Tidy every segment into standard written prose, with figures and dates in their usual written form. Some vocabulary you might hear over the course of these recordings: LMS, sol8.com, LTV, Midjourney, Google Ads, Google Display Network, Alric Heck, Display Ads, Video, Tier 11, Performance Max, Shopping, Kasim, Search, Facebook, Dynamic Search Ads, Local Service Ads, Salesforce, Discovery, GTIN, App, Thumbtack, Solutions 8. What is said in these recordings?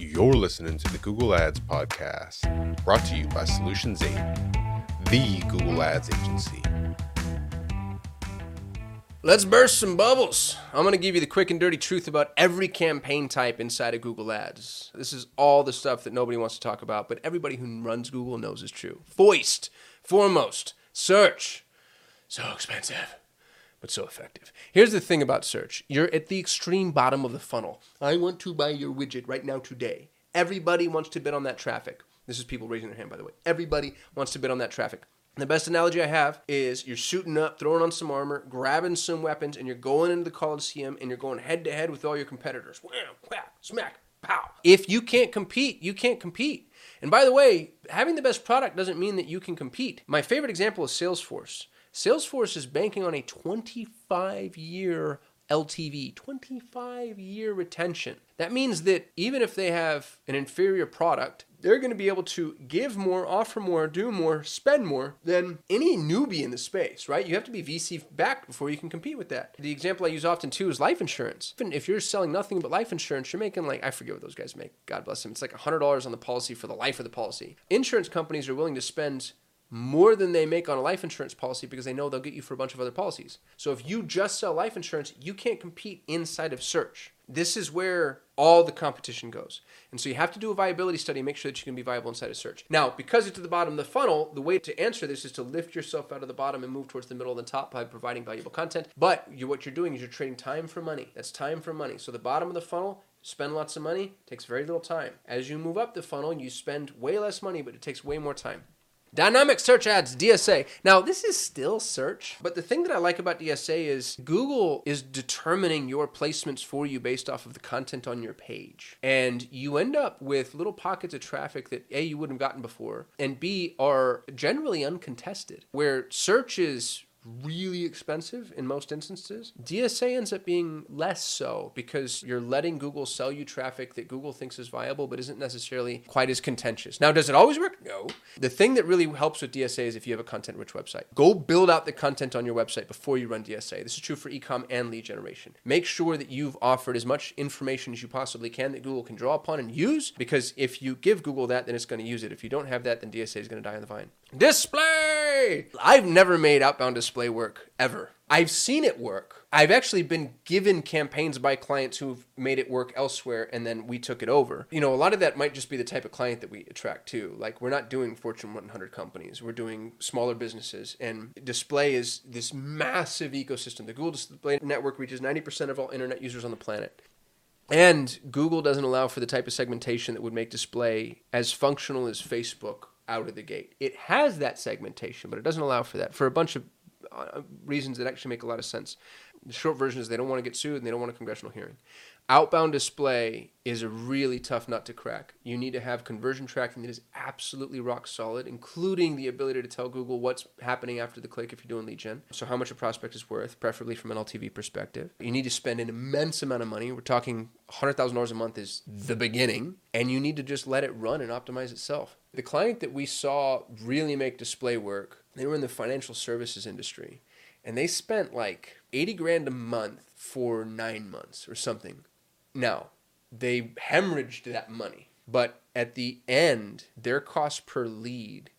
You're listening to the Google Ads podcast, brought to you by Solutions 8, the Google Ads agency. Let's burst some bubbles. I'm going to give you the quick and dirty truth about every campaign type inside of Google Ads. This is all the stuff that nobody wants to talk about, but everybody who runs Google knows is true. First, foremost, search. So expensive, but so effective. Here's the thing about search. You're at the extreme bottom of the funnel. I want to buy your widget right now today. Everybody wants to bid on that traffic. This is people raising their hand, by the way. Everybody wants to bid on that traffic. The best analogy I have is you're suiting up, throwing on some armor, grabbing some weapons, and you're going into the Coliseum, and you're going head-to-head with all your competitors. Wham, whack, smack, pow. If you can't compete, you can't compete. And by the way, having the best product doesn't mean that you can compete. My favorite example is Salesforce. Salesforce is banking on a 25-year LTV, 25-year retention. That means that even if they have an inferior product, they're going to be able to give more, offer more, do more, spend more than any newbie in the space, right? You have to be VC backed before you can compete with that. The example I use often too is life insurance. Even if you're selling nothing but life insurance, you're making like, I forget what those guys make, God bless them. It's like $100 on the policy for the life of the policy. Insurance companies are willing to spend more than they make on a life insurance policy because they know they'll get you for a bunch of other policies. So if you just sell life insurance, you can't compete inside of search. This is where all the competition goes. And so you have to do a viability study and make sure that you can be viable inside of search. Now, because it's at the bottom of the funnel, the way to answer this is to lift yourself out of the bottom and move towards the middle and the top by providing valuable content. But what you're doing is you're trading time for money. That's time for money. So the bottom of the funnel, spend lots of money, takes very little time. As you move up the funnel, you spend way less money, but it takes way more time. Dynamic Search Ads, DSA. Now, this is still search, but the thing that I like about DSA is Google is determining your placements for you based off of the content on your page. And you end up with little pockets of traffic that A, you wouldn't have gotten before, and B, are generally uncontested. Where search is really expensive in most instances, DSA ends up being less so because you're letting Google sell you traffic that Google thinks is viable but isn't necessarily quite as contentious. Now, does it always work? No. The thing that really helps with DSA is if you have a content-rich website. Go build out the content on your website before you run DSA. This is true for e-com and lead generation. Make sure that you've offered as much information as you possibly can that Google can draw upon and use, because if you give Google that, then it's going to use it. If you don't have that, then DSA is going to die on the vine. Display! I've never made outbound display work ever. I've seen it work. I've actually been given campaigns by clients who've made it work elsewhere, and then we took it over. You know, a lot of that might just be the type of client that we attract too. Like, we're not doing Fortune 100 companies. We're doing smaller businesses, and display is this massive ecosystem. The Google Display Network reaches 90% of all internet users on the planet. And Google doesn't allow for the type of segmentation that would make display as functional as Facebook out of the gate. It has that segmentation, but it doesn't allow for that for a bunch of reasons that actually make a lot of sense. The short version is they don't want to get sued and they don't want a congressional hearing. Outbound display is a really tough nut to crack. You need to have conversion tracking that is absolutely rock solid, including the ability to tell Google what's happening after the click if you're doing lead gen. So how much a prospect is worth, preferably from an LTV perspective. You need to spend an immense amount of money. We're talking $100,000 a month is the beginning, and you need to just let it run and optimize itself. The client that we saw really make display work, they were in the financial services industry, and they spent like $80,000 a month for 9 months or something. Now, they hemorrhaged that money, but at the end, their cost per lead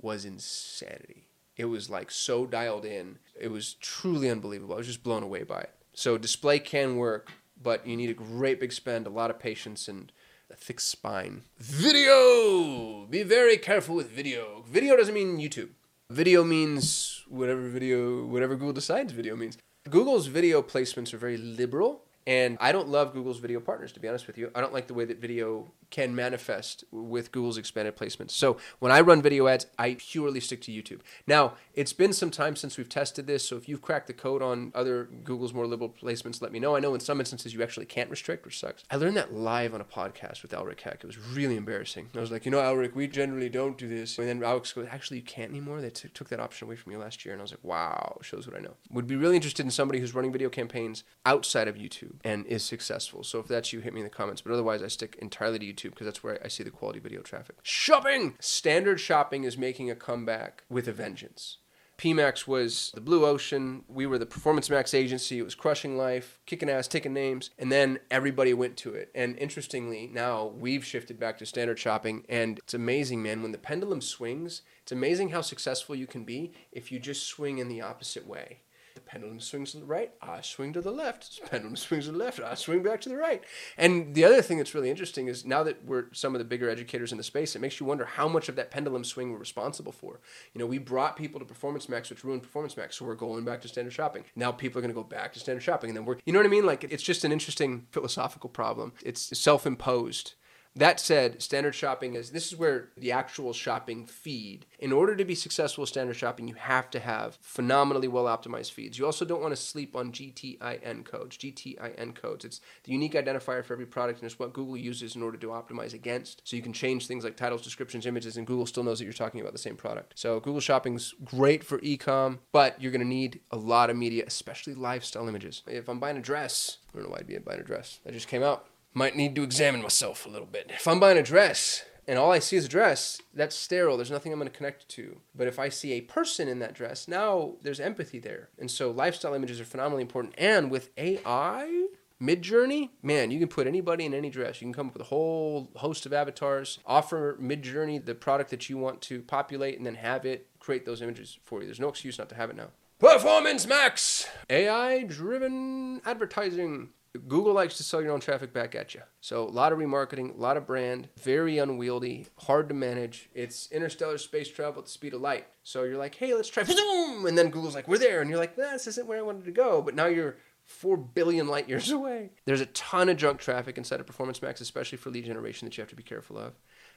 was insanity. It was like so dialed in. It was truly unbelievable. I was just blown away by it. So display can work, but you need a great big spend, a lot of patience, and a thick spine. Video! Be very careful with video. Video doesn't mean YouTube. Video means whatever Google decides video means. Google's video placements are very liberal, and I don't love Google's video partners, to be honest with you. I don't like the way that video can manifest with Google's expanded placements. So when I run video ads, I purely stick to YouTube. Now, it's been some time since we've tested this, so if you've cracked the code on other Google's more liberal placements, let me know. I know in some instances you actually can't restrict, which sucks. I learned that live on a podcast with Alric Heck. It was really embarrassing. I was like, you know, Alric, we generally don't do this. And then Alric goes, actually, you can't anymore. They took that option away from you last year. And I was like, wow, shows what I know. Would be really interested in somebody who's running video campaigns outside of YouTube and is successful. So if that's you, hit me in the comments. But otherwise, I stick entirely to YouTube, because that's where I see the quality video traffic. Shopping! Standard shopping is making a comeback with a vengeance. PMax was the Blue Ocean. We were the Performance Max agency. It was crushing life, kicking ass, taking names. And then everybody went to it. And interestingly, now we've shifted back to standard shopping. And it's amazing, man. When the pendulum swings, it's amazing how successful you can be if you just swing in the opposite way. The pendulum swings to the right, I swing to the left. The pendulum swings to the left, I swing back to the right. And the other thing that's really interesting is now that we're some of the bigger educators in the space, it makes you wonder how much of that pendulum swing we're responsible for. You know, we brought people to Performance Max, which ruined Performance Max, so we're going back to standard shopping. Now people are going to go back to standard shopping, and then we're, you know what I mean? Like, it's just an interesting philosophical problem. It's self-imposed. That said, standard shopping is, this is where the actual shopping feed, in order to be successful with standard shopping, you have to have phenomenally well-optimized feeds. You also don't want to sleep on GTIN codes. GTIN codes, it's the unique identifier for every product, and it's what Google uses in order to optimize against. So you can change things like titles, descriptions, images, and Google still knows that you're talking about the same product. So Google Shopping's great for e-com, but you're going to need a lot of media, especially lifestyle images. If I'm buying a dress, I don't know why I'd be buying a dress. That just came out. Might need to examine myself a little bit. If I'm buying a dress and all I see is a dress, that's sterile. There's nothing I'm going to connect to. But if I see a person in that dress, now there's empathy there. And so lifestyle images are phenomenally important. And with AI, Midjourney, man, you can put anybody in any dress. You can come up with a whole host of avatars, offer Midjourney the product that you want to populate, and then have it create those images for you. There's no excuse not to have it now. Performance Max, AI-driven advertising. Google likes to sell your own traffic back at you. So a lot of remarketing, a lot of brand, very unwieldy, hard to manage. It's interstellar space travel at the speed of light. So you're like, hey, let's try, zoom, and then Google's like, we're there. And you're like, this isn't where I wanted to go. But now you're 4 billion light years away. There's a ton of junk traffic inside of Performance Max, especially for lead generation, that you have to be careful of.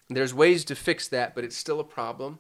And there's ways to fix that, but it's still a problem.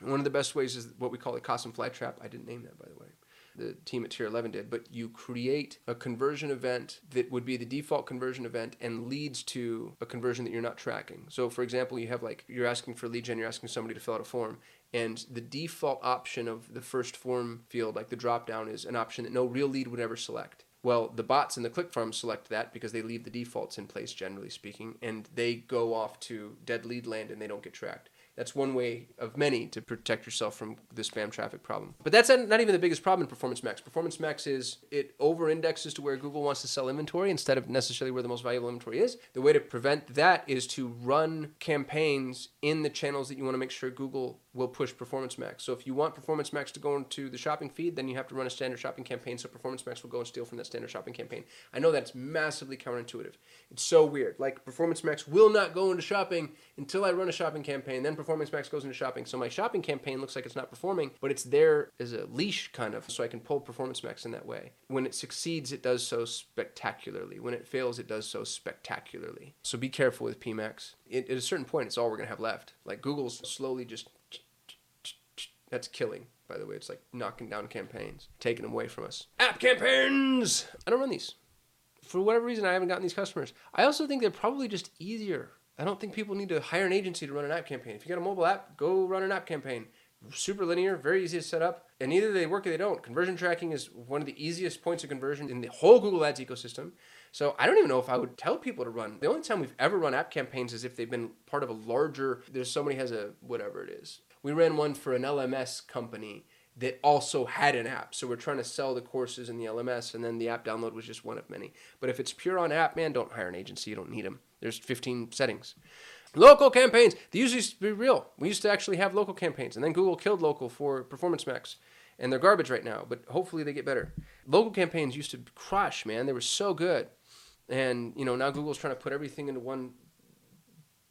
And one of the best ways is what we call a Kasim flytrap. I didn't name that, by the way. The team at Tier 11 did, but you create a conversion event that would be the default conversion event and leads to a conversion that you're not tracking. So for example, you have like, you're asking for lead gen, you're asking somebody to fill out a form, and the default option of the first form field, like the drop down, is an option that no real lead would ever select. Well, the bots in the click farm select that because they leave the defaults in place, generally speaking, and they go off to dead lead land and they don't get tracked. That's one way of many to protect yourself from the spam traffic problem. But that's not even the biggest problem in Performance Max. Performance Max is, it over-indexes to where Google wants to sell inventory instead of necessarily where the most valuable inventory is. The way to prevent that is to run campaigns in the channels that you want to make sure Google will push Performance Max. So if you want Performance Max to go into the shopping feed, then you have to run a standard shopping campaign, so Performance Max will go and steal from that standard shopping campaign. I know that's massively counterintuitive. It's so weird. Like, Performance Max will not go into shopping until I run a shopping campaign, then Performance Max goes into shopping. So my shopping campaign looks like it's not performing, but it's there as a leash, kind of, so I can pull Performance Max in that way. When it succeeds, it does so spectacularly. When it fails, it does so spectacularly. So be careful with PMax. At a certain point, it's all we're going to have left. Like, Google's slowly just, that's killing, by the way. It's like knocking down campaigns, taking them away from us. App campaigns! I don't run these. For whatever reason, I haven't gotten these customers. I also think they're probably just easier. I don't think people need to hire an agency to run an app campaign. If you got a mobile app, go run an app campaign. Super linear, very easy to set up. And either they work or they don't. Conversion tracking is one of the easiest points of conversion in the whole Google Ads ecosystem. So I don't even know if I would tell people to run. The only time we've ever run app campaigns is if they've been part of a larger, there's somebody has a whatever it is. We ran one for an LMS company that also had an app. So we're trying to sell the courses in the LMS, and then the app download was just one of many. But if it's pure on app, man, don't hire an agency. You don't need them. There's 15 settings. Local campaigns. They used to be real. We used to actually have local campaigns, and then Google killed local for Performance Max. And they're garbage right now, but hopefully they get better. Local campaigns used to crush, man. They were so good. And, you know, now Google's trying to put everything into one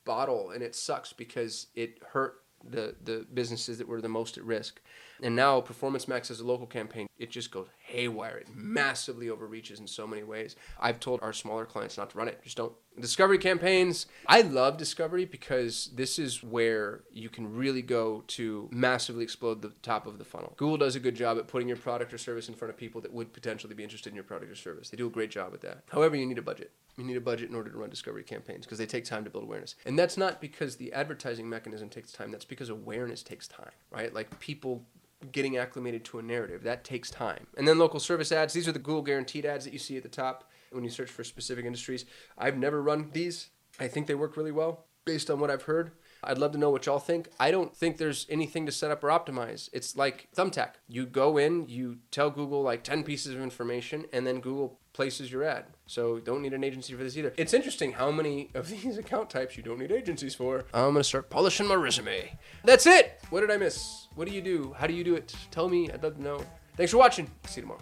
bottle, and it sucks because it hurt the businesses that were the most at risk. And now Performance Max as a local campaign, it just goes haywire. It massively overreaches in so many ways. I've told our smaller clients not to run it. Just don't. Discovery campaigns. I love Discovery because this is where you can really go to massively explode the top of the funnel. Google does a good job at putting your product or service in front of people that would potentially be interested in your product or service. They do a great job at that. However, you need a budget. You need a budget in order to run Discovery campaigns because they take time to build awareness. And that's not because the advertising mechanism takes time. That's because awareness takes time, right? Like, people getting acclimated to a narrative, that takes time. And then local service ads. These are the Google guaranteed ads that you see at the top when you search for specific industries. I've never run these. I think they work really well based on what I've heard. I'd love to know what y'all think. I don't think there's anything to set up or optimize. It's like Thumbtack. You go in, you tell Google like 10 pieces of information, and then Google places your ad. So don't need an agency for this either. It's interesting how many of these account types you don't need agencies for. I'm going to start polishing my resume. That's it. What did I miss? What do you do? How do you do it? Tell me. I'd love to know. Thanks for watching. See you tomorrow.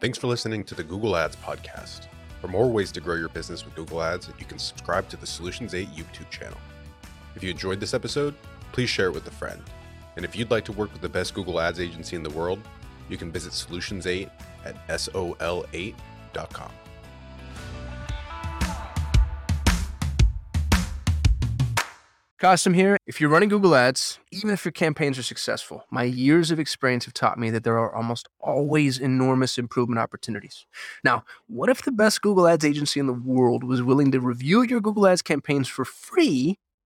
Thanks for listening to the Google Ads podcast. For more ways to grow your business with Google Ads, you can subscribe to the Solutions 8 YouTube channel. If you enjoyed this episode, please share it with a friend. And if you'd like to work with the best Google Ads agency in the world, you can visit Solutions 8 at sol8.com. Kasim here. If you're running Google Ads, even if your campaigns are successful, my years of experience have taught me that there are almost always enormous improvement opportunities. Now, what if the best Google Ads agency in the world was willing to review your Google Ads campaigns for free